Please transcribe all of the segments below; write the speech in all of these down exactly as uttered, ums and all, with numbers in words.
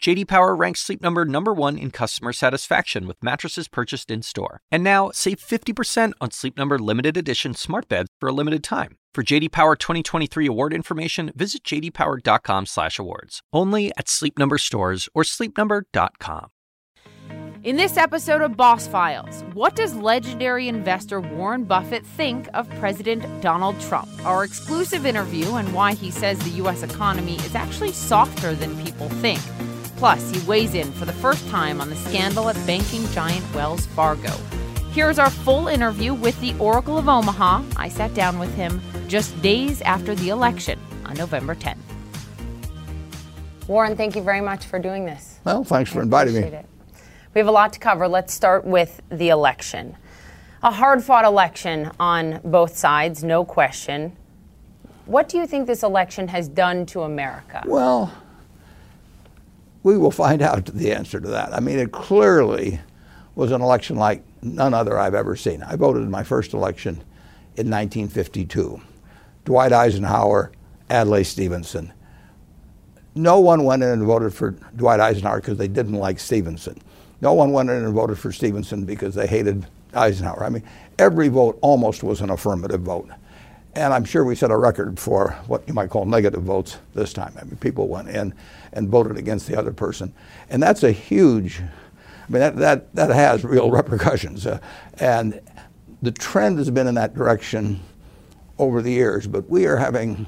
J D. Power ranks Sleep Number number one in customer satisfaction with mattresses purchased in-store. And now, save fifty percent on Sleep Number limited edition smart beds for a limited time. For J D. Power twenty twenty-three award information, visit j d power dot com slash awards. Only at Sleep Number stores or sleep number dot com. In this episode of Boss Files, what does legendary investor Warren Buffett think of President Donald Trump? Our exclusive interview and why he says the U S economy is actually softer than people think. Plus, he weighs in for the first time on the scandal at banking giant Wells Fargo. Here's our full interview with the Oracle of Omaha. I sat down with him just days after the election on November tenth. Warren, thank you very much for doing this. Well, thanks for inviting me. It. We have a lot to cover. Let's start with the election. A hard-fought election on both sides, no question. What do you think this election has done to America? Well, we will find out the answer to that. I mean, it clearly was an election like none other I've ever seen. I voted in my first election in nineteen fifty-two. Dwight Eisenhower, Adlai Stevenson. No one went in and voted for Dwight Eisenhower because they didn't like Stevenson. No one went in and voted for Stevenson because they hated Eisenhower. I mean, every vote almost was an affirmative vote. And I'm sure we set a record for what you might call negative votes this time. I mean, people went in and voted against the other person. And that's a huge, I mean, that that, that has real repercussions. Uh, and the trend has been in that direction over the years. But we are having,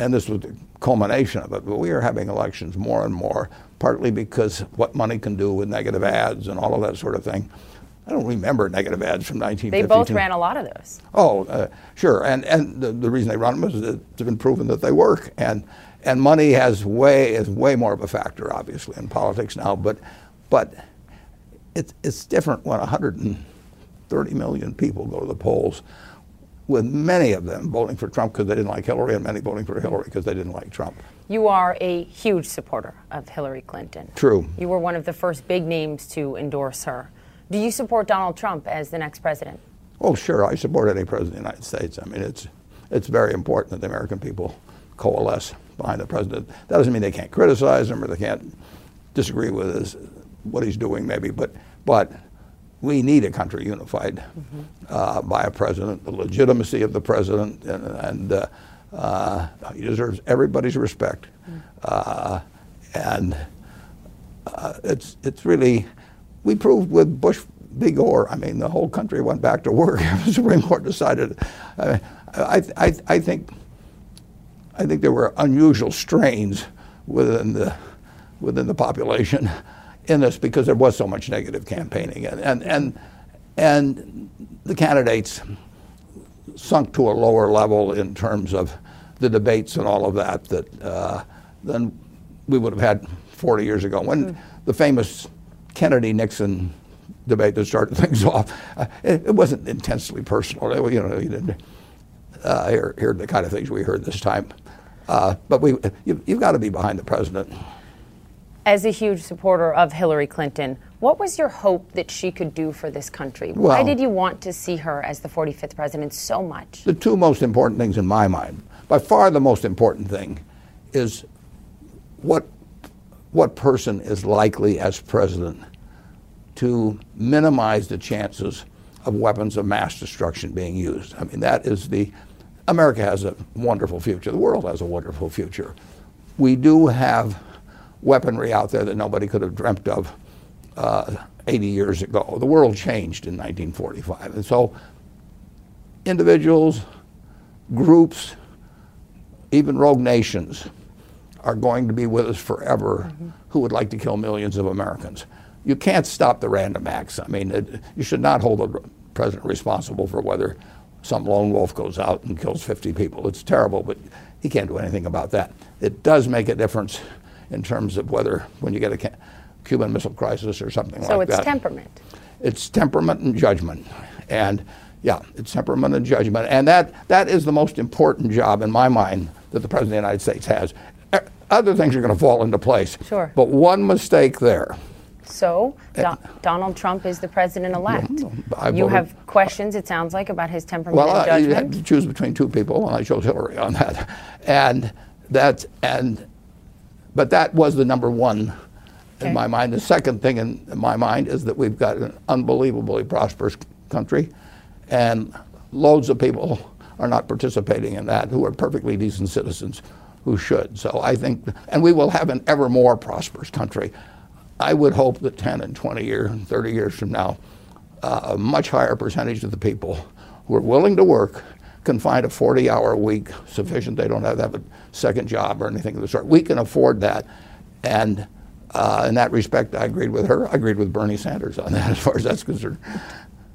and this was the culmination of it, but we are having elections more and more, partly because what money can do with negative ads and all of that sort of thing. I don't remember negative ads from nineteen fifty-two. They both ran a lot of those. Oh, uh, sure. And and the, the reason they run them is that it's been proven that they work. And and money has way is way more of a factor, obviously, in politics now. But but it's it's different when one hundred thirty million people go to the polls, with many of them voting for Trump because they didn't like Hillary, and many voting for Hillary because they didn't like Trump. You are a huge supporter of Hillary Clinton. True. You were one of the first big names to endorse her. Do you support Donald Trump as the next president? Oh, sure. I support any president of the United States. I mean, it's it's very important that the American people coalesce behind the president. That doesn't mean they can't criticize him or they can't disagree with his, what he's doing, maybe. But but we need a country unified mm-hmm. uh, by a president, the legitimacy of the president, and, and uh, uh, he deserves everybody's respect. Mm-hmm. Uh, and uh, it's it's really. We proved with Bush v. Gore, I mean, the whole country went back to work. The Supreme Court decided. I, I, I think, I think there were unusual strains within the, within the population, in this because there was so much negative campaigning, and and and, and the candidates sunk to a lower level in terms of the debates and all of that that uh, than we would have had forty years ago when mm-hmm. the famous Kennedy-Nixon debate that started things off. Uh, it, it wasn't intensely personal. It, you know, you didn't uh, hear, hear the kind of things we heard this time. Uh, but we, you, you've got to be behind the president. As a huge supporter of Hillary Clinton, what was your hope that she could do for this country? Well, why did you want to see her as the forty-fifth president so much? The two most important things in my mind, by far the most important thing, is what what person is likely as president to minimize the chances of weapons of mass destruction being used. I mean, that is the, America has a wonderful future. The world has a wonderful future. We do have weaponry out there that nobody could have dreamt of uh, eighty years ago. The world changed in nineteen forty-five. And so individuals, groups, even rogue nations are going to be with us forever mm-hmm. who would like to kill millions of Americans. You can't stop the random acts. I mean, it, you should not hold the president responsible for whether some lone wolf goes out and kills fifty people. It's terrible, but he can't do anything about that. It does make a difference in terms of whether, when you get a ca- Cuban Missile Crisis or something so like that. So it's temperament. It's temperament and judgment. And yeah, it's temperament and judgment. And that that is the most important job in my mind that the president of the United States has. other things are going to fall into place. Sure. But one mistake there. So Do Donald Trump is the president-elect. You have questions, it sounds like, about his temperament well, and judgment. Well, I had to choose between two people, and I chose Hillary on that. And that, and, but that was the number one okay. in my mind. The second thing in my mind is that we've got an unbelievably prosperous country, and loads of people are not participating in that who are perfectly decent citizens who should. So I think, and we will have an ever more prosperous country. I would hope that ten and twenty years and thirty years from now, uh, a much higher percentage of the people who are willing to work can find a forty hour week sufficient. They don't have to have a second job or anything of the sort. We can afford that. And uh, in that respect, I agreed with her. I agreed with Bernie Sanders on that as far as that's concerned.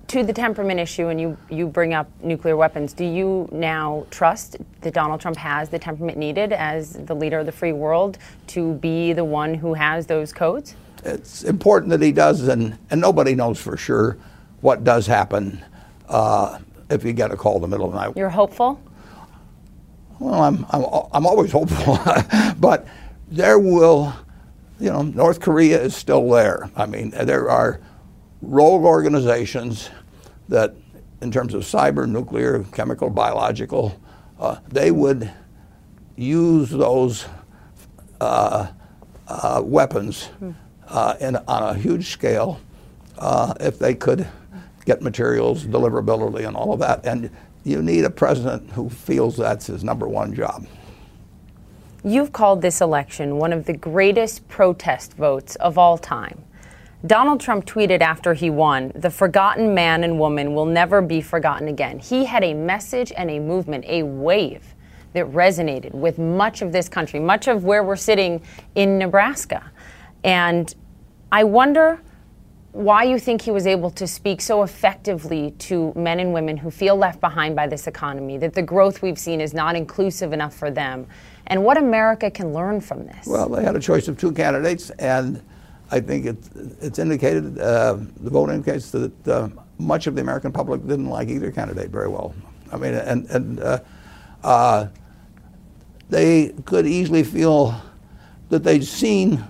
To the temperament issue, and you, you bring up nuclear weapons, do you now trust that Donald Trump has the temperament needed as the leader of the free world to be the one who has those codes? It's important that he does, and, and nobody knows for sure what does happen uh, if you get a call in the middle of the night. You're hopeful? Well, I'm, I'm, I'm always hopeful, but there will, you know, North Korea is still there. I mean, there are role organizations that, in terms of cyber, nuclear, chemical, biological, uh, they would use those uh, uh, weapons uh, in, on a huge scale uh, if they could get materials, deliverability, and all of that. And you need a president who feels that's his number one job. You've called this election one of the greatest protest votes of all time. Donald Trump tweeted after he won, "The forgotten man and woman will never be forgotten again." He had a message and a movement, a wave that resonated with much of this country, much of where we're sitting in Nebraska. And I wonder why you think he was able to speak so effectively to men and women who feel left behind by this economy, that the growth we've seen is not inclusive enough for them, and what America can learn from this. Well, they had a choice of two candidates, and I think it, it's indicated, uh, the vote indicates that uh, much of the American public didn't like either candidate very well. I mean, and, and uh, uh, they could easily feel that they'd seen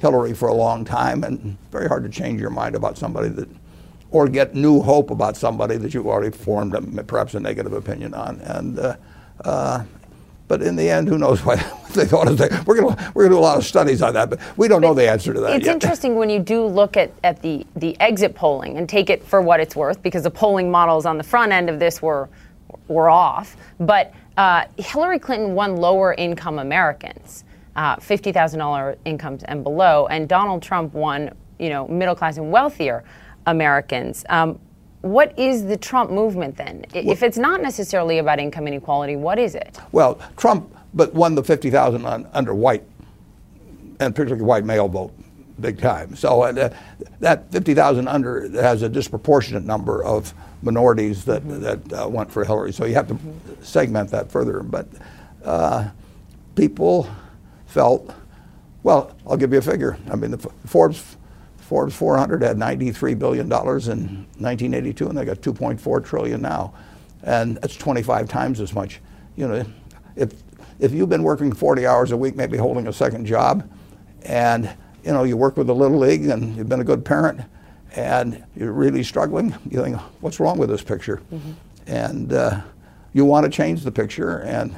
Hillary for a long time, and very hard to change your mind about somebody that, or get new hope about somebody that you've already formed a, perhaps a negative opinion on. And uh, uh, But in the end, who knows what they thought of that. We're going to we're going to do a lot of studies on that, but we don't but know the answer to that it's yet. It's interesting when you do look at, at the, the exit polling and take it for what it's worth, because the polling models on the front end of this were, were off. But uh, Hillary Clinton won lower income Americans, uh, fifty thousand dollar incomes and below, and Donald Trump won, you know, middle class and wealthier Americans. Um, What is the Trump movement then? If it's not necessarily about income inequality, what is it? Well, Trump but won the fifty thousand on under white, and particularly white male vote, big time. So uh, that fifty thousand under has a disproportionate number of minorities that, mm-hmm. that uh, went for Hillary. So you have to mm-hmm. segment that further. But uh, people felt, well, I'll give you a figure. I mean, the Forbes Forbes four hundred had ninety-three billion dollars in nineteen eighty-two, and they got two point four trillion dollars now, and that's twenty-five times as much. You know, if if you've been working forty hours a week, maybe holding a second job, and you know you work with the Little League, and you've been a good parent, and you're really struggling, you think, what's wrong with this picture? Mm-hmm. And uh, you want to change the picture, and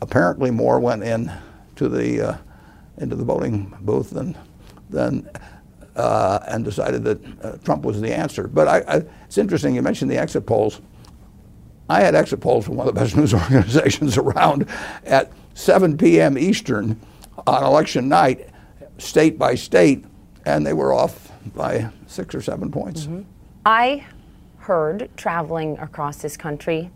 apparently more went in to the uh, into the voting booth than than. Uh, and decided that uh, Trump was the answer. But I, I, it's interesting, you mentioned the exit polls. I had exit polls from one of the best news organizations around at seven p m Eastern on election night, state by state, and they were off by six or seven points. Mm-hmm. I heard, traveling across this country,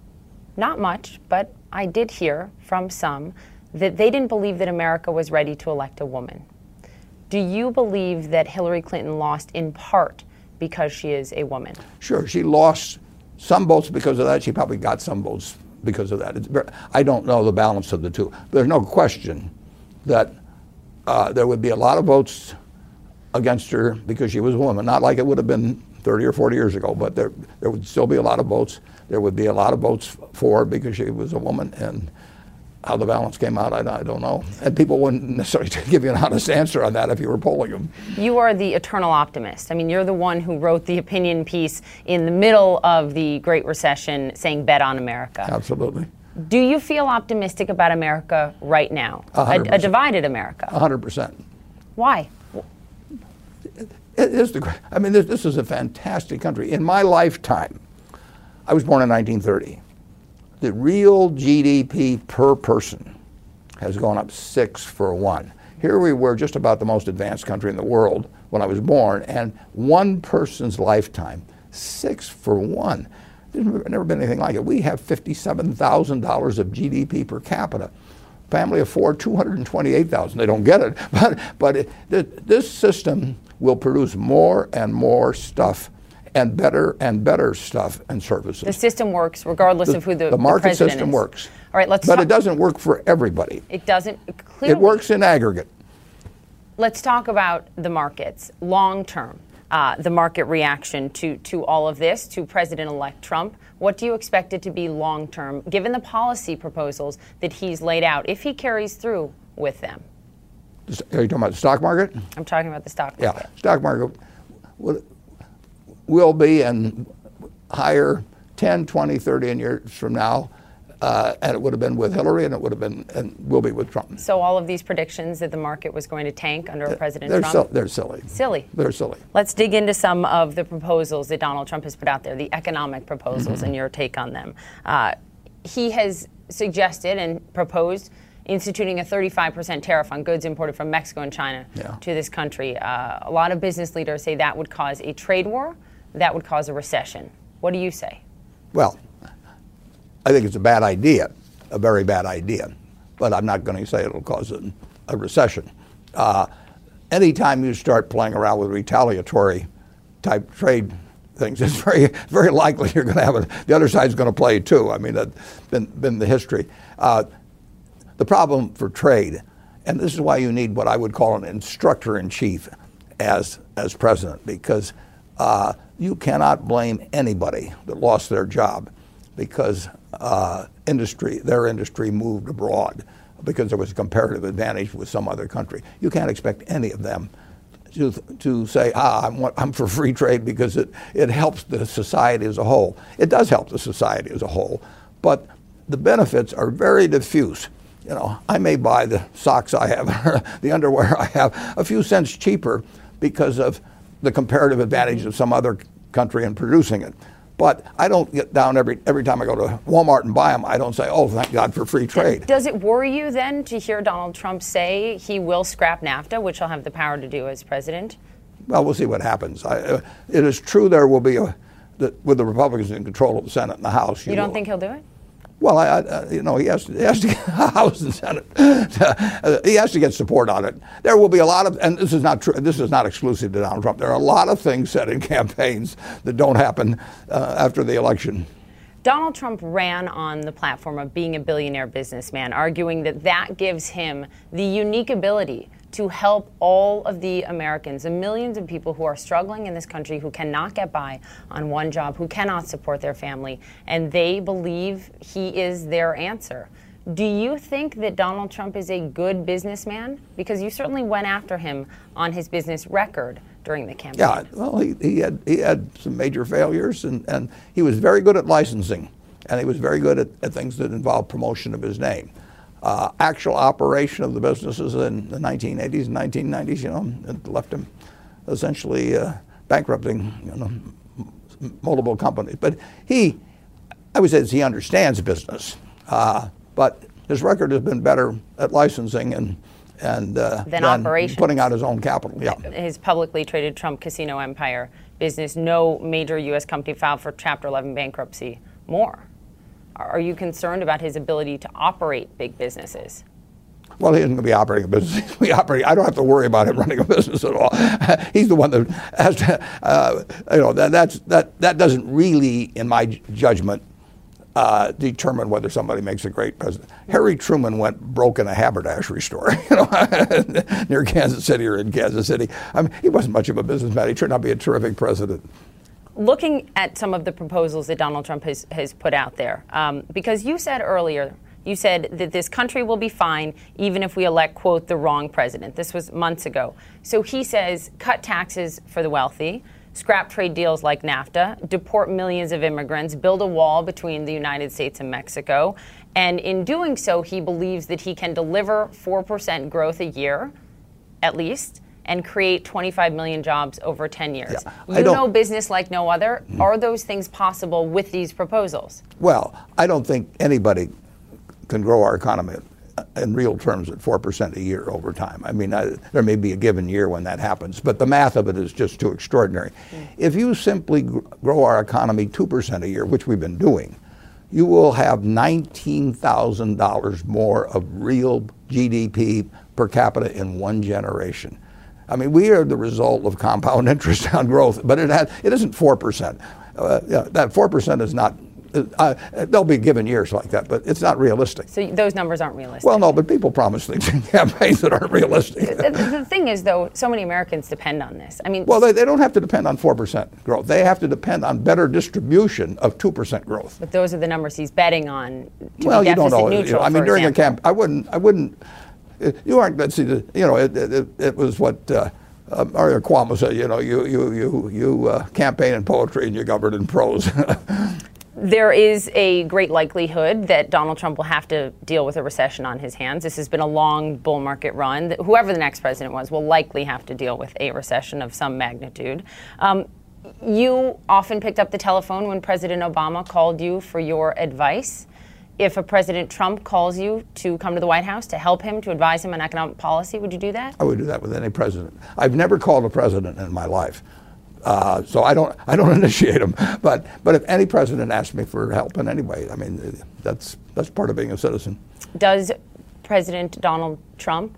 not much, but I did hear from some that they didn't believe that America was ready to elect a woman. Do you believe that Hillary Clinton lost in part because she is a woman? Sure, she lost some votes because of that. She probably got some votes because of that. It's, I don't know the balance of the two. There's no question that uh, there would be a lot of votes against her because she was a woman. Not like it would have been thirty or forty years ago, but there there would still be a lot of votes. There would be a lot of votes for her because she was a woman, and How the balance came out, I, I don't know. And people wouldn't necessarily give you an honest answer on that if you were polling them. You are the eternal optimist. I mean, you're the one who wrote the opinion piece in the middle of the Great Recession saying bet on America. Absolutely. Do you feel optimistic about America right now? A, a divided America? one hundred percent. Why? It is the, I mean, this, this is a fantastic country. In my lifetime, I was born in nineteen thirty. The real G D P per person has gone up six for one. Here we were, just about the most advanced country in the world when I was born, and one person's lifetime, six for one. There's never been anything like it. We have fifty-seven thousand dollars of G D P per capita. Family of four, two hundred twenty-eight thousand. They don't get it, but, but it, this system will produce more and more stuff, and better and better stuff and services. The system works regardless the, of who the, the market the president system is. Works. All right, let's. But talk. It doesn't work for everybody. It doesn't. Clearly. It works in aggregate. Let's talk about the markets long term. Uh, the market reaction to to all of this, to President-elect Trump. What do you expect it to be long term, given the policy proposals that he's laid out, if he carries through with them? Are you talking about the stock market? I'm talking about the stock market. Yeah, stock market. Well, will be and higher ten, twenty, thirty years from now, uh, and it would have been with Hillary, and it would have been and will be with Trump. So all of these predictions that the market was going to tank under uh, President they're Trump? Si- they're silly. Silly. They're silly. Let's dig into some of the proposals that Donald Trump has put out there, the economic proposals, mm-hmm. and your take on them. Uh, he has suggested and proposed instituting a thirty-five percent tariff on goods imported from Mexico and China yeah. to this country. Uh, a lot of business leaders say that would cause a trade war. That would cause a recession. What do you say? Well, I think it's a bad idea, a very bad idea, but I'm not going to say it'll cause a, a recession. Uh, anytime you start playing around with retaliatory type trade things, it's very, very likely you're going to have a, the other side's going to play too. I mean, that's been, been the history. Uh, the problem for trade, and this is why you need what I would call an instructor in chief as as president, because uh, you cannot blame anybody that lost their job because uh, industry, their industry moved abroad because there was a comparative advantage with some other country. You can't expect any of them to to say, ah, I'm, I'm for free trade because it, it helps the society as a whole. It does help the society as a whole, but the benefits are very diffuse. You know, I may buy the socks I have, or the underwear I have, a few cents cheaper because of the comparative advantage of some other country in producing it. But I don't get down every every time I go to Walmart and buy them. I don't say, oh, thank God for free trade. Does it worry you then to hear Donald Trump say he will scrap NAFTA, which he'll have the power to do as president? Well, we'll see what happens. I, uh, it is true there will be, a, the, with the Republicans in control of the Senate and the House. You, you don't will, think he'll do it? Well, I, I, you know, he has to, he has to get House and Senate. He has to get support on it. There will be a lot of, and this is not true. This is not exclusive to Donald Trump. There are a lot of things said in campaigns that don't happen uh, after the election. Donald Trump ran on the platform of being a billionaire businessman, arguing that that gives him the unique ability to help all of the Americans, the millions of people who are struggling in this country, who cannot get by on one job, who cannot support their family, and they believe he is their answer. Do you think that Donald Trump is a good businessman? Because you certainly went after him on his business record during the campaign. Yeah, well, he, he had he had some major failures, and, and he was very good at licensing, and he was very good at, at things that involved promotion of his name. Uh, actual operation of the businesses in the nineteen eighties and nineteen nineties, you know, it left him essentially uh, bankrupting, you know, multiple companies. But he, I would say he understands business, uh, but his record has been better at licensing and and uh, than, than putting out his own capital. Yeah. His publicly traded Trump casino empire business, no major U S company filed for Chapter eleven bankruptcy more. Are you concerned about his ability to operate big businesses? Well, he isn't going to be operating a business. We operate. I don't have to worry about him running a business at all. He's the one that has to. Uh, you know, that that's, that that doesn't really, in my judgment, uh, determine whether somebody makes a great president. Harry Truman went broke in a haberdashery store, you know, near Kansas City or in Kansas City. I mean, he wasn't much of a businessman. He turned out to be a terrific president. Looking at some of the proposals that Donald Trump has, has put out there, um, because you said earlier You said that this country will be fine even if we elect, quote, the wrong president. This was months ago. So he says cut taxes for the wealthy, scrap trade deals like NAFTA, deport millions of immigrants, build a wall between the United States and Mexico. And in doing so, he believes that he can deliver four percent growth a year, at least, and create twenty-five million jobs over ten years. Yeah, you know business like no other. Mm-hmm. Are those things possible with these proposals? Well, I don't think anybody can grow our economy in real terms at four percent a year over time. I mean, I, there may be a given year when that happens, but the math of it is just too extraordinary. Mm-hmm. If you simply grow our economy two percent a year, which we've been doing, you will have nineteen thousand dollars more of real G D P per capita in one generation. I mean, we are the result of compound interest on growth, but it has, it isn't four percent. Uh, yeah, that four percent is not, uh, there'll be given years like that, but it's not realistic. So those numbers aren't realistic? Well, no, but people promise things in campaigns that aren't realistic. The, the, the thing is, though, so many Americans depend on this. I mean, well, they, they don't have to depend on four percent growth. They have to depend on better distribution of two percent growth. But those are the numbers he's betting on to well, be deficit neutral, for example. Well, you don't know. You know I mean, during example. a camp, I wouldn't, I wouldn't, You aren't. Let's see. You know, it, it, it was what uh, uh, Mario Cuomo said. You know, you you you you uh, campaign in poetry and you govern in prose. There is a great likelihood that Donald Trump will have to deal with a recession on his hands. This has been a long bull market run. Whoever the next president was will likely have to deal with a recession of some magnitude. Um, you often picked up the telephone when President Obama called you for your advice. If a President Trump calls you to come to the White House to help him, to advise him on economic policy, would you do that? I would do that with any president. I've never called a president in my life, uh, so I don't I don't initiate them. But but if any president asked me for help in any way, I mean, that's that's part of being a citizen. Does President Donald Trump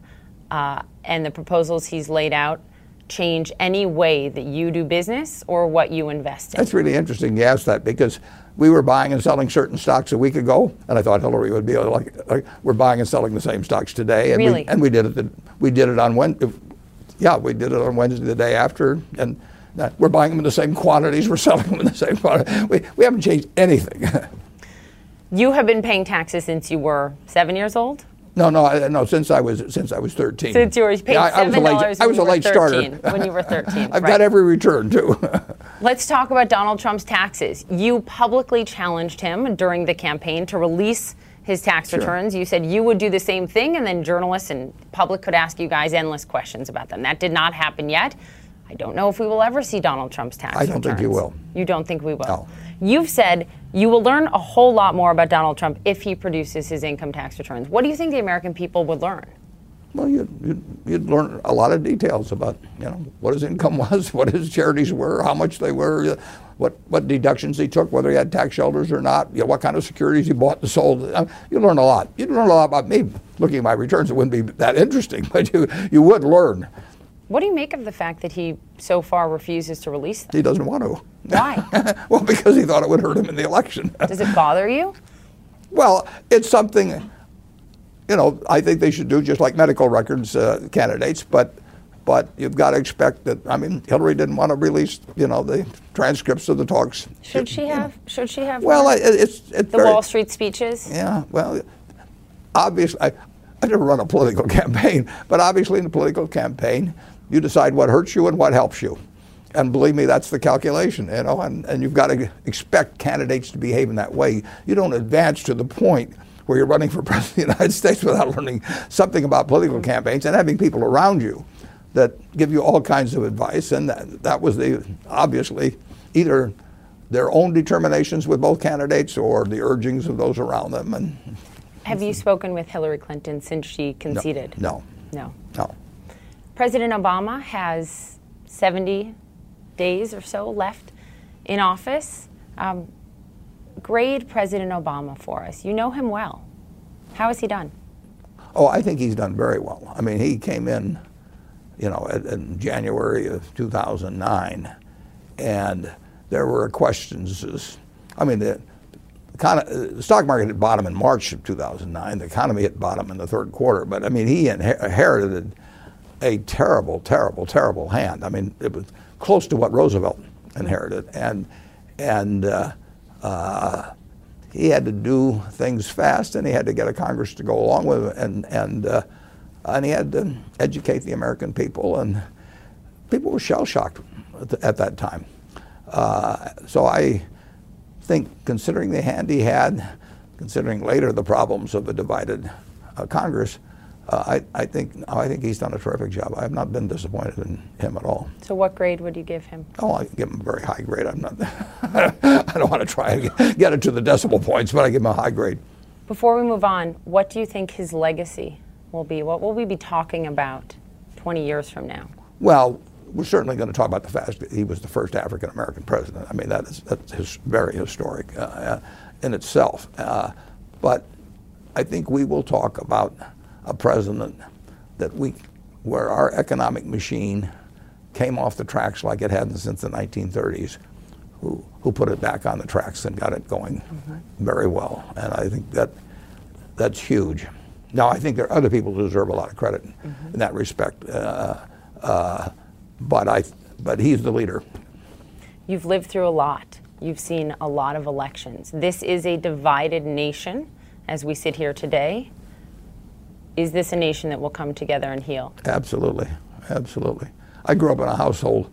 uh, and the proposals he's laid out change any way that you do business or what you invest in? That's really interesting you ask that, because we were buying and selling certain stocks a week ago, and I thought Hillary would be like, like we're buying and selling the same stocks today, and really? we and we did it. We did it on Wednesday. Yeah, we did it on Wednesday, the day after, and that, we're buying them in the same quantities. We're selling them in the same quantity. We we haven't changed anything. You have been paying taxes since you were seven years old. No, no, no. Since I was since I was thirteen. Since you were paid yeah, seven dollars. I was a late, I was a late starter when you were thirteen. I've right. got every return too. Let's talk about Donald Trump's taxes. You publicly challenged him during the campaign to release his tax sure. returns. You said you would do the same thing, and then journalists and public could ask you guys endless questions about them. That did not happen yet. I don't know if we will ever see Donald Trump's tax returns. I don't returns. think you will. You don't think we will. No. You've said you will learn a whole lot more about Donald Trump if he produces his income tax returns. What do you think the American people would learn? Well, you'd, you'd, you'd learn a lot of details about, you know, what his income was, what his charities were, how much they were, what what deductions he took, whether he had tax shelters or not, you know, what kind of securities he bought and sold. I mean, you'd learn a lot. You'd learn a lot about me. Looking at my returns, it wouldn't be that interesting, but you you would learn. What do you make of the fact that he so far refuses to release them? He doesn't want to. Why? Well, because he thought it would hurt him in the election. Does it bother you? Well, it's something, you know, I think they should do just like medical records uh, candidates, but but you've got to expect that, I mean, Hillary didn't want to release, you know, the transcripts of the talks. Should it, she have? Know. Should she have? Well, I, it's, it's The very, Wall Street speeches? Yeah, well, obviously, I, I never run a political campaign, but obviously in a political campaign, you decide what hurts you and what helps you. And believe me, that's the calculation, you know, and, and you've got to expect candidates to behave in that way. You don't advance to the point where you're running for president of the United States without learning something about political campaigns and having people around you that give you all kinds of advice. And that, that was the, obviously, either their own determinations with both candidates or the urgings of those around them. And have you spoken with Hillary Clinton since she conceded? No. No. No. no. President Obama has seventy days or so left in office. Um, grade President Obama for us. You know him well. How has he done? Oh, I think he's done very well. I mean, he came in, you know, in January of two thousand nine, and there were questions. I mean, the, the stock market hit bottom in March of two thousand nine. The economy hit bottom in the third quarter. But I mean, he inherited a terrible, terrible, terrible hand. I mean, it was close to what Roosevelt inherited, and and uh, uh, he had to do things fast, and he had to get a Congress to go along with it, and and uh, and he had to educate the American people, and people were shell-shocked at that time. Uh, so I think, considering the hand he had, considering later the problems of a divided uh, Congress, uh, I, I think I think he's done a terrific job. I have not been disappointed in him at all. So what grade would you give him? Oh, I give him a very high grade. I'm not. I don't want to try and get it to the decimal points, but I give him a high grade. Before we move on, what do you think his legacy will be? What will we be talking about twenty years from now? Well, we're certainly going to talk about the fact that he was the first African-American president. I mean, that is that's his, very historic uh, in itself. Uh, but I think we will talk about a president that we, where our economic machine came off the tracks like it hadn't since the nineteen thirties, who, who put it back on the tracks and got it going mm-hmm. very well. And I think that that's huge. Now, I think there are other people who deserve a lot of credit mm-hmm. in that respect. Uh, uh, But I, but he's the leader. You've lived through a lot. You've seen a lot of elections. This is a divided nation as we sit here today. Is this a nation that will come together and heal? Absolutely, absolutely. I grew up in a household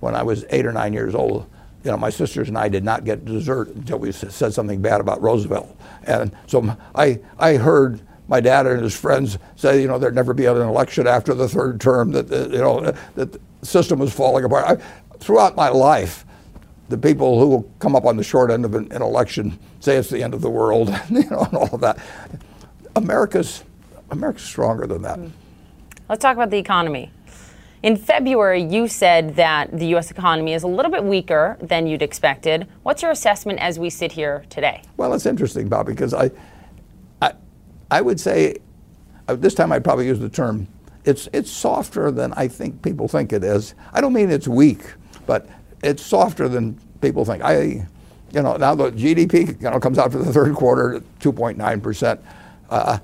when I was eight or nine years old. You know, my sisters and I did not get dessert until we said something bad about Roosevelt. And so I, I heard my dad and his friends say, you know, there'd never be an election after the third term, that, uh, you know, that the system was falling apart. I, throughout my life, the people who will come up on the short end of an, an election say it's the end of the world, you know, and all of that. America's, America's stronger than that. Let's talk about the economy. In February, you said that the U S economy is a little bit weaker than you'd expected. What's your assessment as we sit here today? Well, it's interesting, Bob, because I, I would say, this time I'd probably use the term, it's it's softer than I think people think it is. I don't mean it's weak, but it's softer than people think. I, you know, now the G D P you know comes out for the third quarter, two point nine percent. Uh,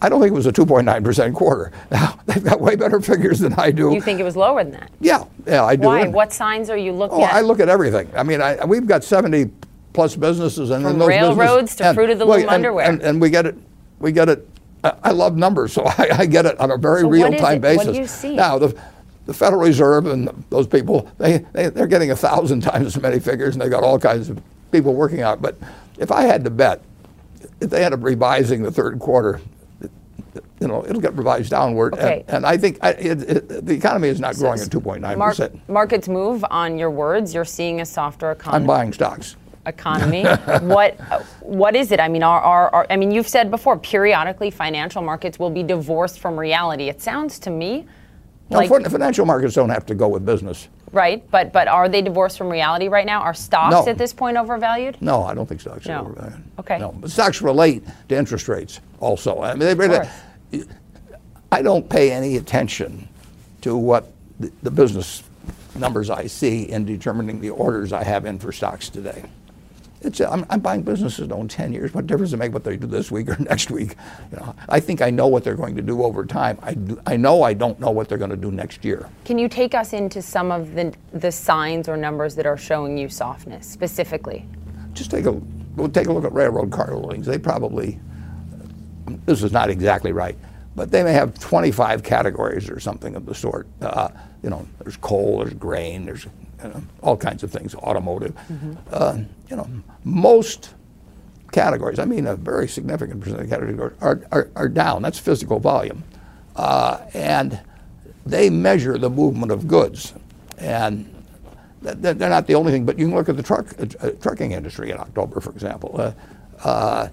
I don't think it was a two point nine percent quarter. Now, they've got way better figures than I do. You think it was lower than that? Yeah, yeah, I do. Why? And what signs are you looking oh, at? Oh, I look at everything. I mean, I, we've got seventy plus businesses, and from those railroads to Fruit of the Loom well, underwear, and, and, and we get it. We get it. I love numbers, so I, I get it on a very so real-time basis. What do you see? Now, the, the Federal Reserve and those people, they, they, they're getting a thousand times as many figures, and they've got all kinds of people working on it. But if I had to bet, if they end up revising the third quarter, you know, it'll get revised downward. Okay. And, and I think I, it, it, the economy is not growing so at two point nine percent. Markets move on your words. You're seeing a softer economy. I'm buying stocks. Economy. what what is it? I mean, are, are, are I mean, you've said before, periodically financial markets will be divorced from reality. It sounds to me no, like financial markets don't have to go with business. Right, but but are they divorced from reality right now? Are stocks no. at this point overvalued? No, I don't think stocks no. are overvalued. Okay, no, but stocks relate to interest rates also. I mean, they really, I don't pay any attention to what the, the business numbers I see in determining the orders I have in for stocks today. It's, I'm, I'm buying businesses on ten years. What difference does it make what they do this week or next week? You know, I think I know what they're going to do over time. I, do, I know I don't know what they're going to do next year. Can you take us into some of the the signs or numbers that are showing you softness specifically? Just take a we'll take a look at railroad car loadings. They probably, this is not exactly right, but they may have twenty-five categories or something of the sort. Uh, you know, there's coal, there's grain, there's. You know, all kinds of things, automotive, mm-hmm. uh, you know, most categories, I mean a very significant percent of categories are, are, are down. That's physical volume. Uh, and they measure the movement of goods. And th- they're not the only thing, but you can look at the truck uh, trucking industry in October, for example. Uh, uh,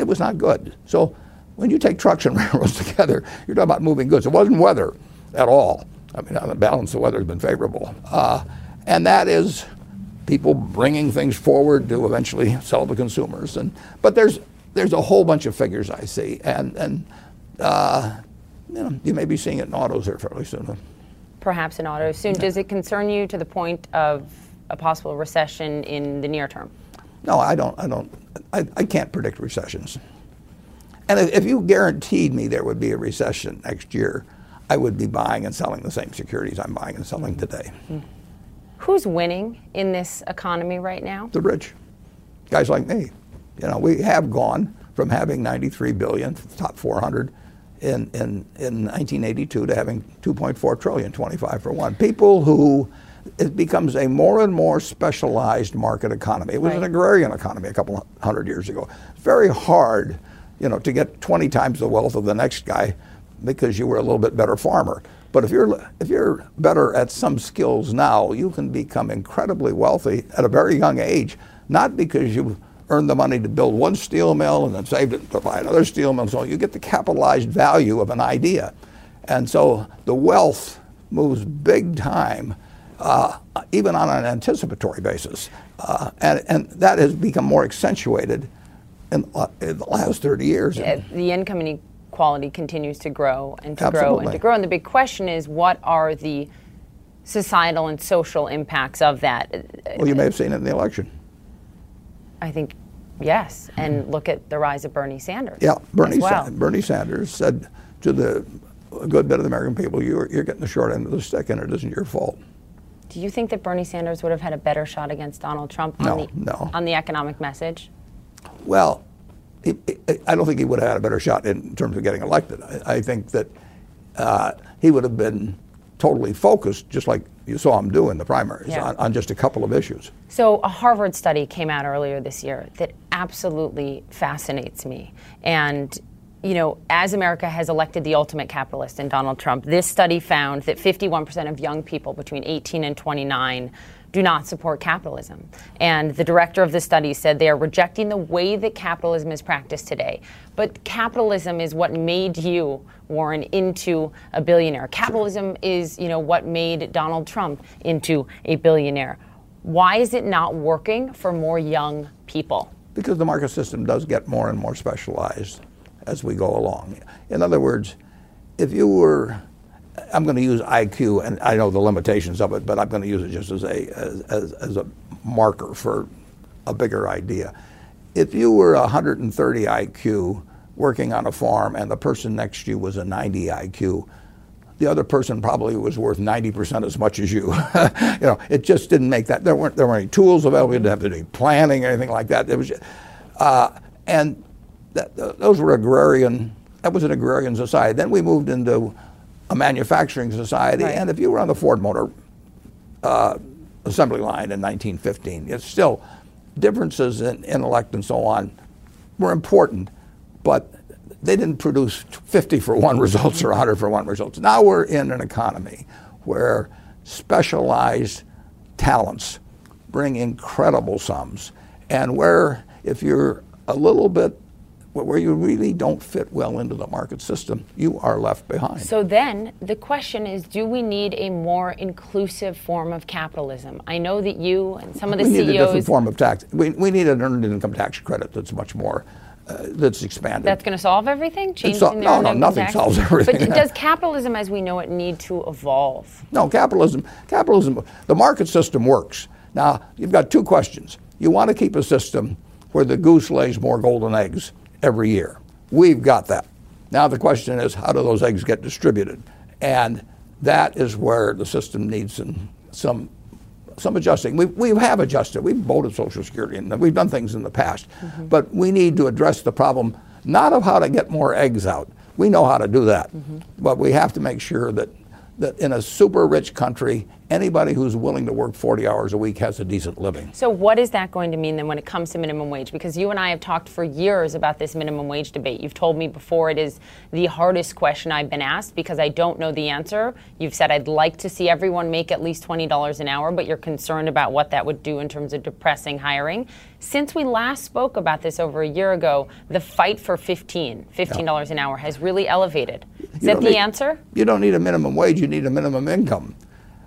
it was not good. So when you take trucks and railroads together, you're talking about moving goods. It wasn't weather at all. I mean, on the balance, the weather's been favorable. Uh, And that is people bringing things forward to eventually sell to consumers. And but there's there's a whole bunch of figures I see, and and uh, you know you may be seeing it in autos here fairly soon. Perhaps in autos soon. Yeah. Does it concern you to the point of a possible recession in the near term? No, I don't. I don't. I, I can't predict recessions. And if, if you guaranteed me there would be a recession next year, I would be buying and selling the same securities I'm buying and selling today. Mm-hmm. Who's winning in this economy right now? The rich. Guys like me. You know, we have gone from having ninety-three billion dollars, top four hundred, in, in, in nineteen eighty-two to having two point four trillion dollars, twenty-five for one. People who, it becomes a more and more specialized market economy. It was right. an agrarian economy a couple hundred years ago. It's very hard, you know, to get twenty times the wealth of the next guy because you were a little bit better farmer. But if you're, if you're better at some skills now, you can become incredibly wealthy at a very young age, not because you earned the money to build one steel mill and then saved it to buy another steel mill. So you get the capitalized value of an idea. And so the wealth moves big time, uh, even on an anticipatory basis. Uh, and, and that has become more accentuated in, uh, in the last thirty years. Yeah, the income and quality continues to grow and to Absolutely. grow and to grow. And the big question is, what are the societal and social impacts of that? Well, you may have seen it in the election. I think, yes. And look at the rise of Bernie Sanders. Yeah, Bernie, well. Sa- Bernie Sanders said to the a good bit of the American people, you're, you're getting the short end of the stick and it isn't your fault. Do you think that Bernie Sanders would have had a better shot against Donald Trump on, no, the, no. on the economic message? Well, He, I don't think he would have had a better shot in terms of getting elected. I, I think that uh, he would have been totally focused, just like you saw him do in the primaries, yeah. on, on just a couple of issues. So a Harvard study came out earlier this year that absolutely fascinates me. And, you know, as America has elected the ultimate capitalist in Donald Trump, this study found that fifty-one percent of young people between eighteen and twenty-nine do not support capitalism. And the director of the study said they are rejecting the way that capitalism is practiced today. But capitalism is what made you, Warren, into a billionaire. Capitalism is, you know, what made Donald Trump into a billionaire. Why is it not working for more young people? Because the market system does get more and more specialized as we go along. In other words, if you were I'm going to use I Q, and I know the limitations of it, but I'm going to use it just as a as, as a marker for a bigger idea. If you were one hundred thirty I Q working on a farm and the person next to you was a ninety I Q, the other person probably was worth ninety percent as much as you. You know, it just didn't make that. There weren't there weren't any tools available. You didn't have to do any planning or anything like that. It was, just, uh, and that, those were agrarian. That was an agrarian society. Then we moved into a manufacturing society, right. and if you were on the Ford motor uh, assembly line in nineteen fifteen, it's still differences in intellect and so on were important, but they didn't produce fifty for one results or one hundred for one results. Now we're in an economy where specialized talents bring incredible sums, and where if you're a little bit where you really don't fit well into the market system, you are left behind. So then the question is, do we need a more inclusive form of capitalism? I know that you and some of the C E Os... We need C E Os a different form of tax. We, we need an earned income tax credit that's much more, uh, that's expanded. That's going to solve everything? Changing so, no, no, nothing tax? solves everything. But does capitalism as we know it need to evolve? No, capitalism, capitalism, the market system works. Now, you've got two questions. You want to keep a system where the goose lays more golden eggs every year. We've got that. Now the question is, how do those eggs get distributed? And that is where the system needs some some, some adjusting. We, we have adjusted. We've voted Social Security and we've done things in the past. Mm-hmm. But we need to address the problem, not of how to get more eggs out. We know how to do that. Mm-hmm. But we have to make sure that, that in a super rich country, anybody who's willing to work forty hours a week has a decent living. So what is that going to mean then when it comes to minimum wage? Because you and I have talked for years about this minimum wage debate. You've told me before it is the hardest question I've been asked because I don't know the answer. You've said I'd like to see everyone make at least twenty dollars an hour, but you're concerned about what that would do in terms of depressing hiring. Since we last spoke about this over a year ago, the fight for fifteen dollars an hour has really elevated. Is that the answer? You don't need a minimum wage, you need a minimum income.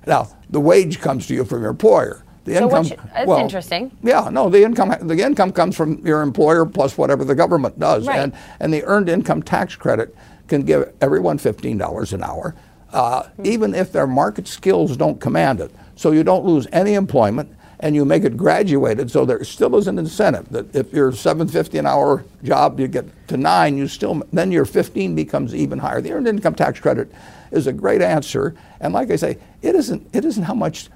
Now, the wage comes to you from your employer. The so income, should, that's well, interesting. Yeah, no, the income the income comes from your employer plus whatever the government does. Right. And, and the earned income tax credit can give everyone fifteen dollars an hour, uh, mm-hmm. even if their market skills don't command it. So you don't lose any employment, and you make it graduated, so there still is an incentive that if your seven fifty an hour job, you get to nine, you still, then your fifteen becomes even higher. The earned income tax credit is a great answer, and like I say, it isn't it isn't how much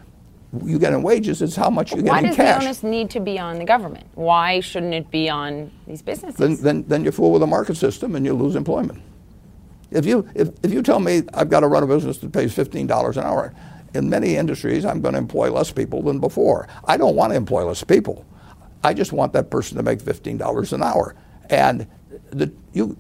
you get in wages, it's how much you get in cash. Why does the onus need to be on the government? Why shouldn't it be on these businesses? Then, then, then you fool with the market system and you lose employment. If you, if, if you tell me I've got to run a business that pays fifteen dollars an hour, in many industries I'm going to employ less people than before. I don't want to employ less people. I just want that person to make fifteen dollars an hour. And the, you,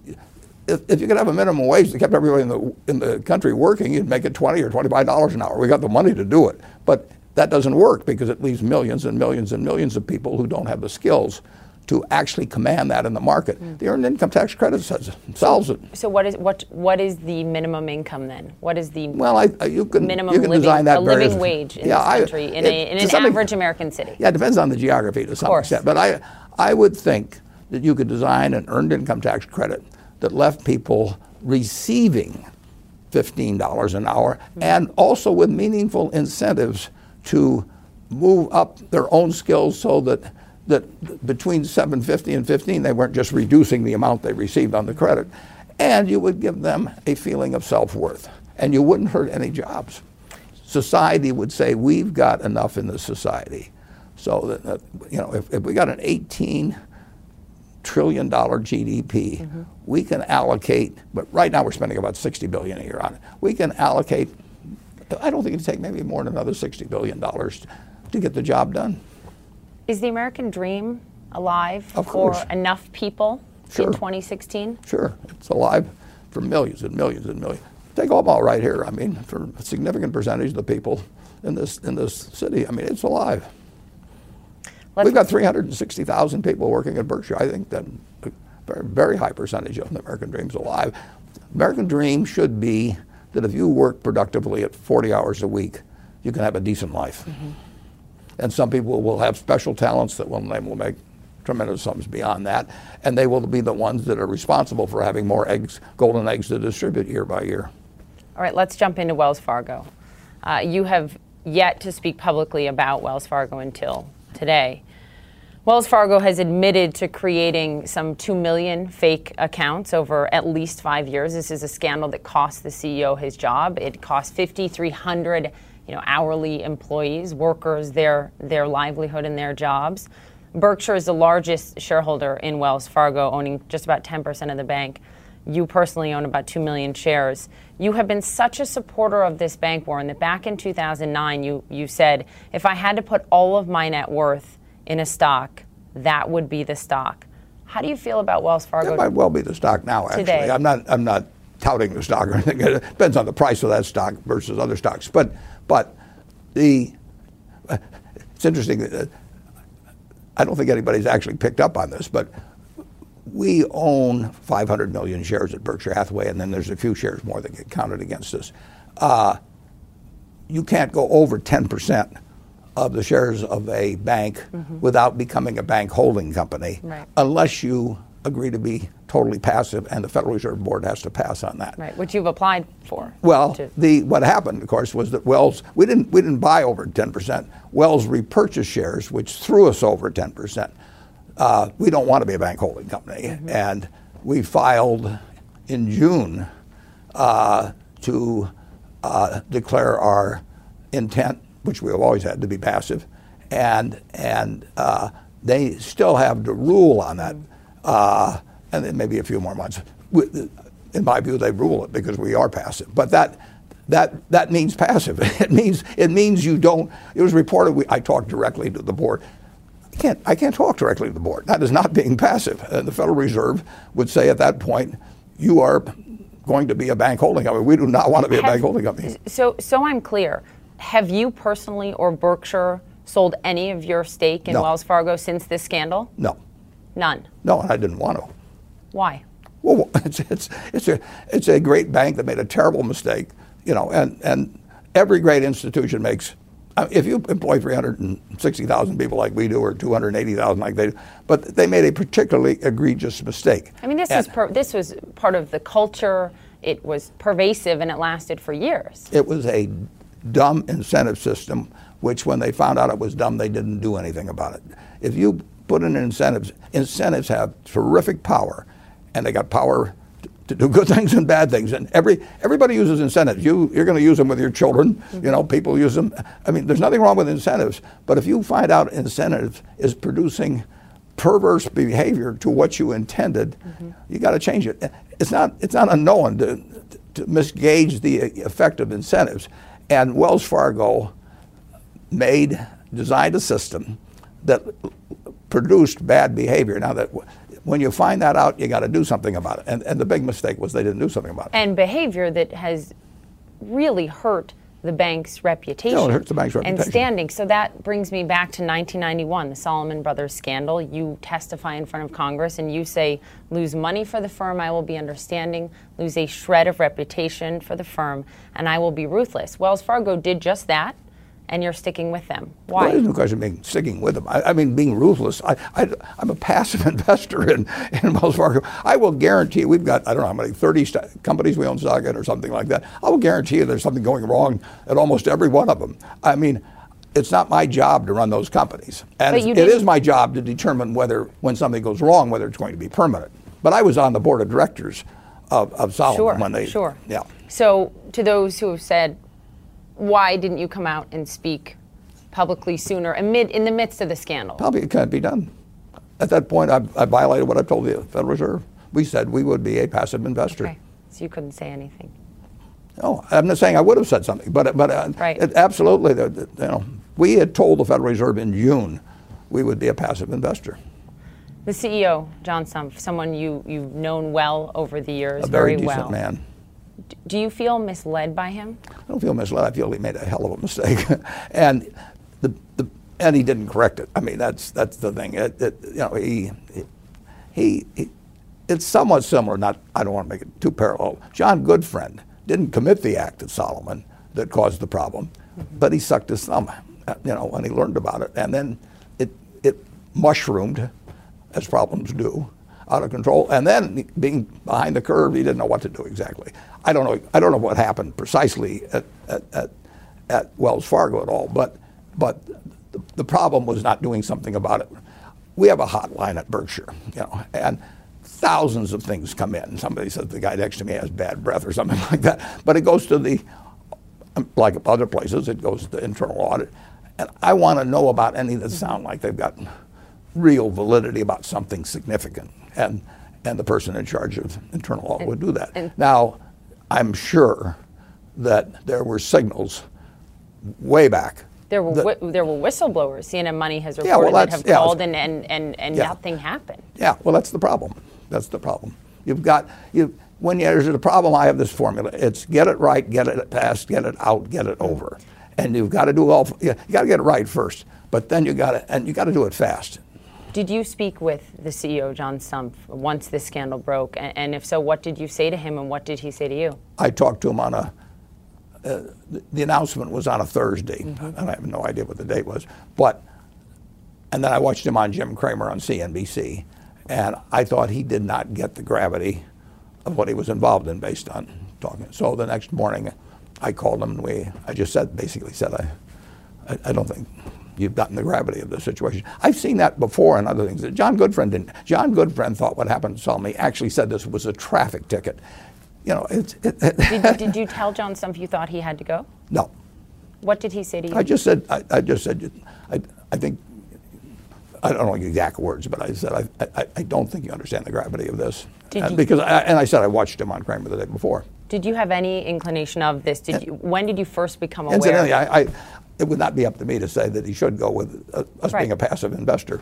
if, if you could have a minimum wage that kept everybody in the, in the country working, you'd make it twenty or twenty-five dollars an hour. We got the money to do it. But that doesn't work because it leaves millions and millions and millions of people who don't have the skills to actually command that in the market. Mm. The Earned Income Tax Credit says, solves it. So what is what what is the minimum income then? What is the well, I, you can, minimum you can living, design that a living very, wage in yeah, this country, I, in, it, a, in an average American city? Yeah, it depends on the geography to some extent. But I, I would think that you could design an Earned Income Tax Credit that left people receiving fifteen dollars an hour mm-hmm. and also with meaningful incentives to move up their own skills so that that between seven fifty and fifteen, they weren't just reducing the amount they received on the credit. And you would give them a feeling of self-worth. And you wouldn't hurt any jobs. Society would say, we've got enough in this society. So that, uh, you know, if, if we got an eighteen trillion dollar G D P, mm-hmm. we can allocate, but right now we're spending about sixty billion dollars a year on it. We can allocate, I don't think it'd take maybe more than another sixty billion dollars to get the job done. Is the American dream alive for enough people sure. in twenty sixteen? Sure, it's alive for millions and millions and millions. Take Omaha right here. I mean, for a significant percentage of the people in this in this city, I mean, it's alive. Let's We've got three hundred sixty thousand people working at Berkshire. I think that a very, very high percentage of the American dream is alive. American dream should be that if you work productively at forty hours a week, you can have a decent life. Mm-hmm. And some people will have special talents that will, they will make tremendous sums beyond that. And they will be the ones that are responsible for having more eggs, golden eggs to distribute year by year. All right, let's jump into Wells Fargo. Uh, you have yet to speak publicly about Wells Fargo until today. Wells Fargo has admitted to creating some two million fake accounts over at least five years. This is a scandal that cost the C E O his job. It cost fifty-three hundred you know, hourly employees, workers, their their livelihood and their jobs. Berkshire is the largest shareholder in Wells Fargo, owning just about ten percent of the bank. You personally own about two million shares. You have been such a supporter of this bank, Warren, that back in two thousand nine, you, you said, if I had to put all of my net worth in a stock, that would be the stock. How do you feel about Wells Fargo? It might well be the stock now, actually. Today? I'm not, I'm not touting the stock or anything. It depends on the price of that stock versus other stocks. But But the uh, it's interesting, uh, I don't think anybody's actually picked up on this, but we own five hundred million shares at Berkshire Hathaway, and then there's a few shares more that get counted against us. Uh, you can't go over ten percent of the shares of a bank mm-hmm. without becoming a bank holding company, right. unless you agree to be totally passive, and the Federal Reserve Board has to pass on that. Right, which you've applied for. Well, to. the what happened, of course, was that Wells we didn't we didn't buy over ten percent. Wells repurchased shares, which threw us over ten percent. Uh, we don't want to be a bank holding company, mm-hmm. and we filed in June uh, to uh, declare our intent, which we have always had, to be passive, and and uh, they still have the rule on that. Mm-hmm. Uh, and then maybe a few more months. In my view, they rule it because we are passive. But that that that means passive. It means it means you don't. It was reported. We, I talked directly to the board. I can't I can't talk directly to the board. That is not being passive. And the Federal Reserve would say at that point, you are going to be a bank holding company. We do not want to be have, a bank holding company. So so I'm clear. Have you personally or Berkshire sold any of your stake in no. Wells Fargo since this scandal? No. None. No, and I didn't want to. Why? Well, it's it's it's a it's a great bank that made a terrible mistake, you know, and, and every great institution makes. If you employ three hundred sixty thousand people like we do, or two hundred eighty thousand like they do, but they made a particularly egregious mistake. I mean, this and is per, this was part of the culture. It was pervasive, and it lasted for years. It was a dumb incentive system, which when they found out it was dumb, they didn't do anything about it. If you put in incentives. Incentives have terrific power, and they got power to do good things and bad things. And every everybody uses incentives. You, you're going to use them with your children. Mm-hmm. You know, people use them. I mean, there's nothing wrong with incentives. But if you find out incentives is producing perverse behavior to what you intended, mm-hmm. you got to change it. It's not it's not unknown to, to misgauge the effect of incentives. And Wells Fargo made designed a system that produced bad behavior. Now that when you find that out, you got to do something about it. And, and the big mistake was they didn't do something about it. And behavior that has really hurt the bank's reputation. No, it hurts the bank's reputation. And standing. So that brings me back to nineteen ninety-one, the Solomon Brothers scandal. You testify in front of Congress and you say, lose money for the firm, I will be understanding, lose a shred of reputation for the firm, and I will be ruthless. Wells Fargo did just that. And you're sticking with them. Why? Well, there's no question of being sticking with them. I, I mean, being ruthless. I, I, I'm a passive investor in, in Wells Fargo. I will guarantee we've got, I don't know how many, thirty st- companies we own stock in or something like that. I will guarantee you there's something going wrong at almost every one of them. I mean, it's not my job to run those companies. And it is my job to determine whether, when something goes wrong, whether it's going to be permanent. But I was on the board of directors of, of Solomon sure, when they, sure. yeah. So to those who have said, why didn't you come out and speak publicly sooner, amid in the midst of the scandal? Probably it can't be done. At that point, I, I violated what I told the Federal Reserve. We said we would be a passive investor. Okay. So you couldn't say anything. No, I'm not saying I would have said something, but but uh, right. it, absolutely, you know, we had told the Federal Reserve in June we would be a passive investor. The C E O, John Stumpf, someone you you've known well over the years, a very, very decent well. man. Do you feel misled by him? I don't feel misled. I feel he made a hell of a mistake, and the, the and he didn't correct it. I mean, that's that's the thing. It, it, you know, he, he he it's somewhat similar. Not I don't want to make it too parallel. John Gutfreund didn't commit the act at Solomon that caused the problem, mm-hmm. but he sucked his thumb, you know, when he learned about it, and then it it mushroomed, as problems do, out of control, and then being behind the curve, he didn't know what to do exactly. I don't know. I don't know what happened precisely at at, at, at Wells Fargo at all, but but the, the problem was not doing something about it. We have a hotline at Berkshire, you know, and thousands of things come in. Somebody says the guy next to me has bad breath or something like that, but it goes to the like other places. It goes to the internal audit, and I want to know about any that sound like they've got real validity about something significant. And and the person in charge of internal audit would do that. And now, I'm sure that there were signals way back. There were that, wh- there were whistleblowers. C N N Money has reported yeah, well, that have yeah, called and and, and, and yeah. nothing happened. Yeah, well, that's the problem. That's the problem. You've got you when there's a problem. I have this formula. It's get it right, get it passed, get it out, get it over. And you've got to do all. You got to get it right first, but then you got to and you got to do it fast. Did you speak with the C E O, John Stumpf, once this scandal broke? And, and if so, what did you say to him and what did he say to you? I talked to him on a, uh, the announcement was on a Thursday, mm-hmm. and I have no idea what the date was. But, and then I watched him on Jim Cramer on C N B C, and I thought he did not get the gravity of what he was involved in based on talking. So the next morning I called him and we, I just said, basically said, I, I, I don't think, you've gotten the gravity of the situation. I've seen that before in other things. John Gutfreund didn't. John Gutfreund thought what happened to Solomon. He actually said this was a traffic ticket. You know, it's. It, it did, did you tell John Stumpf you thought he had to go? No. What did he say to you? I just said. I, I just said. I. I think. I don't know the exact words, but I said I. I, I don't think you understand the gravity of this. Did and you, because I, and I said I watched him on Cramer the day before. Did you have any inclination of this? Did and, you? When did you first become aware? Incidentally, I. I It would not be up to me to say that he should go with uh, us right. being a passive investor.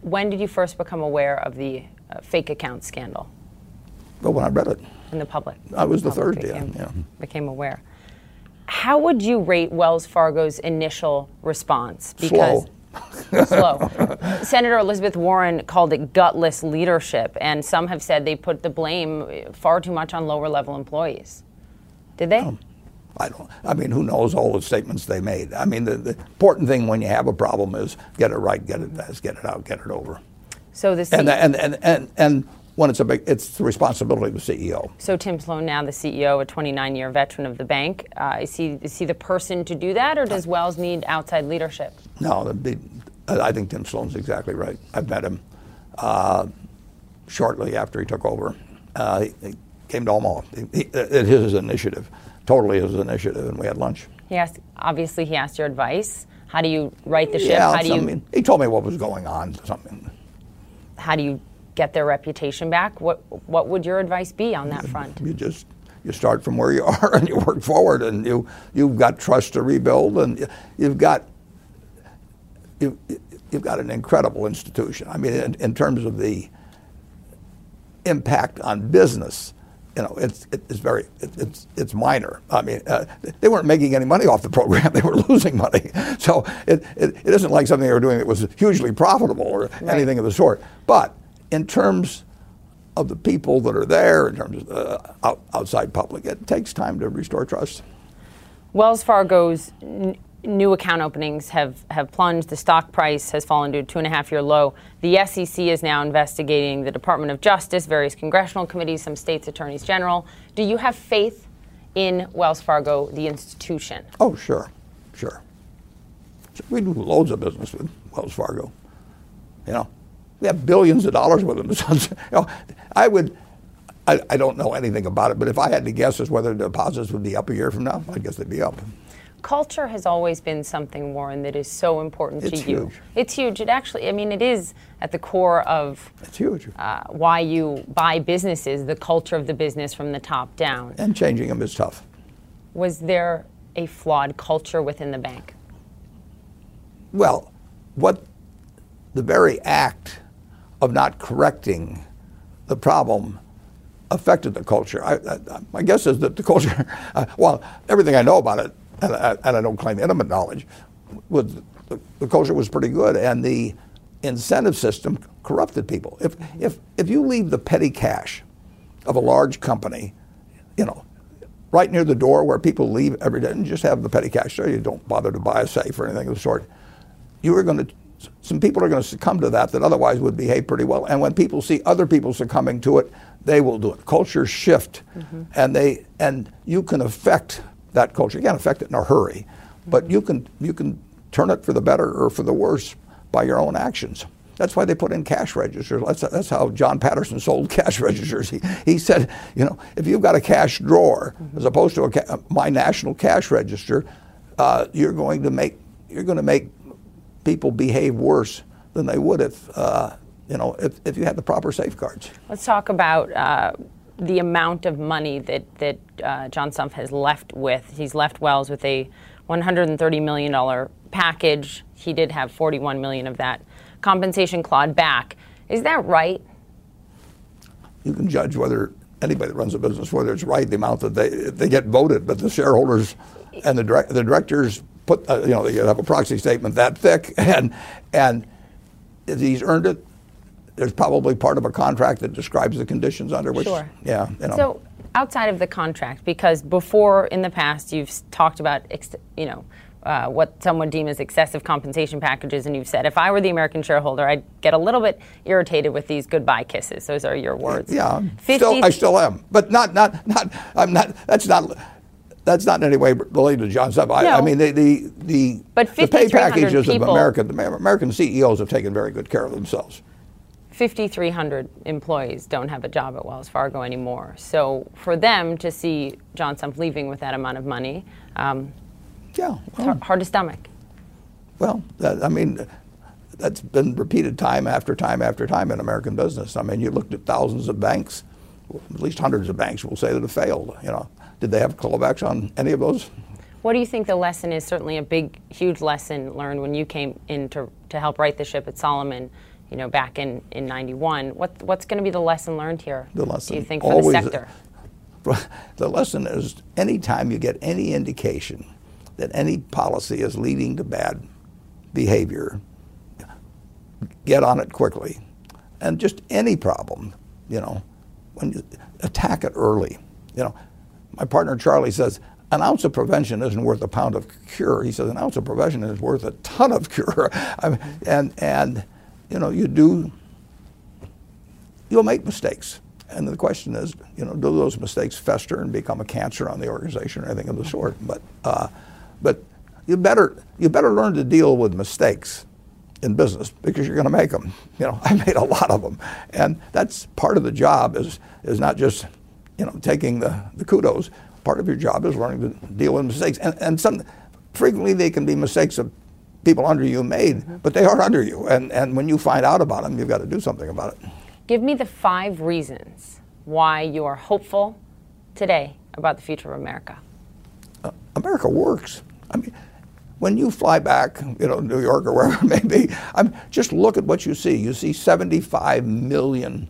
When did you first become aware of the uh, fake account scandal? Well, when I read it. In the public. I was the, the third, became, yeah. Became aware. How would you rate Wells Fargo's initial response? Because slow. slow. Senator Elizabeth Warren called it gutless leadership, and some have said they put the blame far too much on lower-level employees. Did they? Um, I don't. I mean, who knows all the statements they made? I mean, the, the important thing when you have a problem is get it right, get it fast, get it out, get it over. So the C E O and, and and and and when it's a big, it's the responsibility of the C E O. So Tim Sloan, now the C E O, a twenty-nine-year veteran of the bank, uh, is he is he the person to do that, or does Wells need outside leadership? No, that'd be, I think Tim Sloan's exactly right. I've met him uh, shortly after he took over. uh, he came to Omaha. He, he, it is his initiative, totally his initiative, and we had lunch. He asked, obviously he asked your advice. How do you right the ship? Yeah, how do you, I mean, he told me what was going on. Something. How do you get their reputation back? What What would your advice be on that front? You just you start from where you are and you work forward, and you you've got trust to rebuild, and you've got you you've got an incredible institution. I mean, in, in terms of the impact on business, you know, it's it's very it, it's it's minor. I mean, uh, they weren't making any money off the program; they were losing money. So it it, it isn't like something they were doing that was hugely profitable or right. anything of the sort. But in terms of the people that are there, in terms of the out, outside public, it takes time to restore trust. Wells Fargo's n- new account openings have have plunged. The stock price has fallen to a two and a half year low. The S E C is now investigating the Department of Justice, various congressional committees, some states' attorneys general. Do you have faith in Wells Fargo, the institution? Oh, sure, sure. We do loads of business with Wells Fargo. You know, we have billions of dollars with them. you know, I would, I, I don't know anything about it, but if I had to guess as whether the deposits would be up a year from now, I guess they'd be up. Culture has always been something, Warren, that is so important it's to you. Huge. It's huge. It actually, I mean, it is at the core of it's huge. Uh, why you buy businesses, the culture of the business from the top down. And changing them is tough. Was there a flawed culture within the bank? Well, what the very act of not correcting the problem affected the culture. I, I, my guess is that the culture, uh, well, everything I know about it, And I, and I don't claim intimate knowledge, was the, the culture was pretty good, and the incentive system corrupted people. If if if you leave the petty cash of a large company, you know, right near the door where people leave every day, and just have the petty cash there, you don't bother to buy a safe or anything of the sort. You are going to, some people are going to succumb to that that otherwise would behave pretty well. And when people see other people succumbing to it, they will do it. Cultures shift, mm-hmm. and they and you can affect. That culture. You can't affect it in a hurry, but you can you can turn it for the better or for the worse by your own actions. That's why they put in cash registers. That's that's how John Patterson sold cash registers. He he said, you know, if you've got a cash drawer as opposed to a ca- my national cash register, uh, you're going to make you're going to make people behave worse than they would if uh, you know if, if you had the proper safeguards. Let's talk about. Uh the amount of money that, that uh, John Stumpf has left with. He's left Wells with a one hundred thirty million dollars package. He did have forty-one million dollars of that compensation clawed back. Is that right? You can judge whether anybody that runs a business, whether it's right, the amount that they they get voted, but the shareholders and the, direct, the directors put, uh, you know, they have a proxy statement that thick, and, and if he's earned it, there's probably part of a contract that describes the conditions under which, sure. yeah. You know. So outside of the contract, because before in the past you've talked about, ex- you know, uh, what some would deem as excessive compensation packages, and you've said, if I were the American shareholder, I'd get a little bit irritated with these goodbye kisses. Those are your words. Yeah, still, I still am, but not, not, not. I'm not. That's not. That's not in any way related to John Stumpf. No. I, I mean, the the, the, but the pay packages people, of America, the American C E Os have taken very good care of themselves. fifty-three hundred employees don't have a job at Wells Fargo anymore. So for them to see John Stumpf leaving with that amount of money, um, yeah, well, it's hard, hard to stomach. Well, that, I mean, that's been repeated time after time after time in American business. I mean, you looked at thousands of banks, at least hundreds of banks will say that have failed. You know, did they have callbacks on any of those? What do you think the lesson is? Certainly a big, huge lesson learned when you came in to, to help right the ship at Solomon. You know, back in, in ninety-one, what what's going to be the lesson learned here, the lesson, do you think, for always, the sector? The lesson is any time you get any indication that any policy is leading to bad behavior, get on it quickly. And just any problem, you know, when you attack it early. You know, my partner Charlie says, an ounce of prevention isn't worth a pound of cure. He says, an ounce of prevention is worth a ton of cure. I mean, and and... You know, you do, you'll make mistakes. And the question is, you know, do those mistakes fester and become a cancer on the organization or anything of the sort? But uh, but you better you better learn to deal with mistakes in business because you're going to make them. You know, I made a lot of them, and that's part of the job. Is is not just, you know, taking the, the kudos. Part of your job is learning to deal with mistakes, and and some frequently they can be mistakes of people under you made, mm-hmm. but they are under you, and and when you find out about them, you've got to do something about it. Give me the five reasons why you are hopeful today about the future of America. Uh, America works. I mean, when you fly back, you know, New York or wherever it may be, I'm, just look at what you see. You see seventy-five million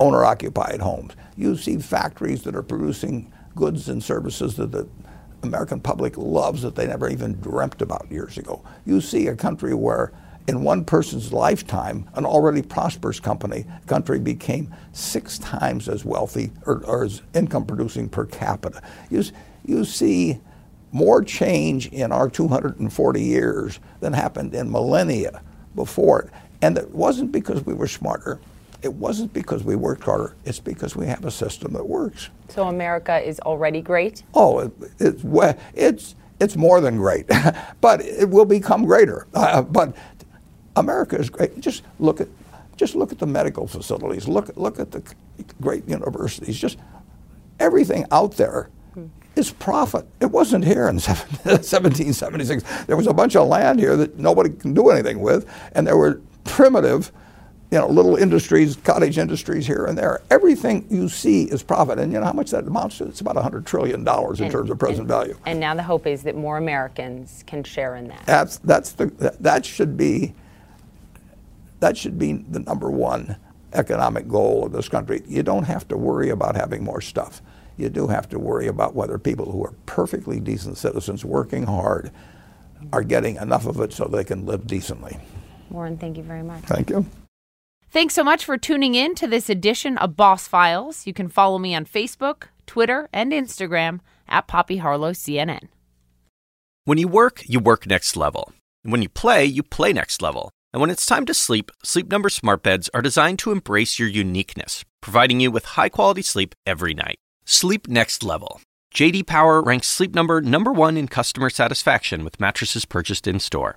owner-occupied homes. You see factories that are producing goods and services that the American public loves that they never even dreamt about years ago. You see a country where in one person's lifetime, an already prosperous company, country became six times as wealthy or, or as income producing per capita. You, you see more change in our two hundred forty years than happened in millennia before it. And it wasn't because we were smarter. It wasn't because we worked harder. It's because we have a system that works. So America is already great? Oh, it, it, it's, it's more than great, but it will become greater. Uh, but America is great. Just look at, just look at the medical facilities. Look, look at the great universities. Just everything out there mm-hmm. is profit. It wasn't here in seventeen seventy-six. There was a bunch of land here that nobody can do anything with, and there were primitive, you know, little industries, cottage industries here and there. Everything you see is profit, and you know how much that amounts to? It's about one hundred trillion dollars in and, terms of present and, value. And now the hope is that more Americans can share in that. That's that's the that, that should be. That should be the number one economic goal of this country. You don't have to worry about having more stuff. You do have to worry about whether people who are perfectly decent citizens working hard are getting enough of it so they can live decently. Warren, thank you very much. Thank you. Thanks so much for tuning in to this edition of Boss Files. You can follow me on Facebook, Twitter, and Instagram at Poppy Harlow C N N. When you work, you work next level. And when you play, you play next level. And when it's time to sleep, Sleep Number smart beds are designed to embrace your uniqueness, providing you with high-quality sleep every night. Sleep next level. J D Power ranks Sleep Number number one in customer satisfaction with mattresses purchased in-store.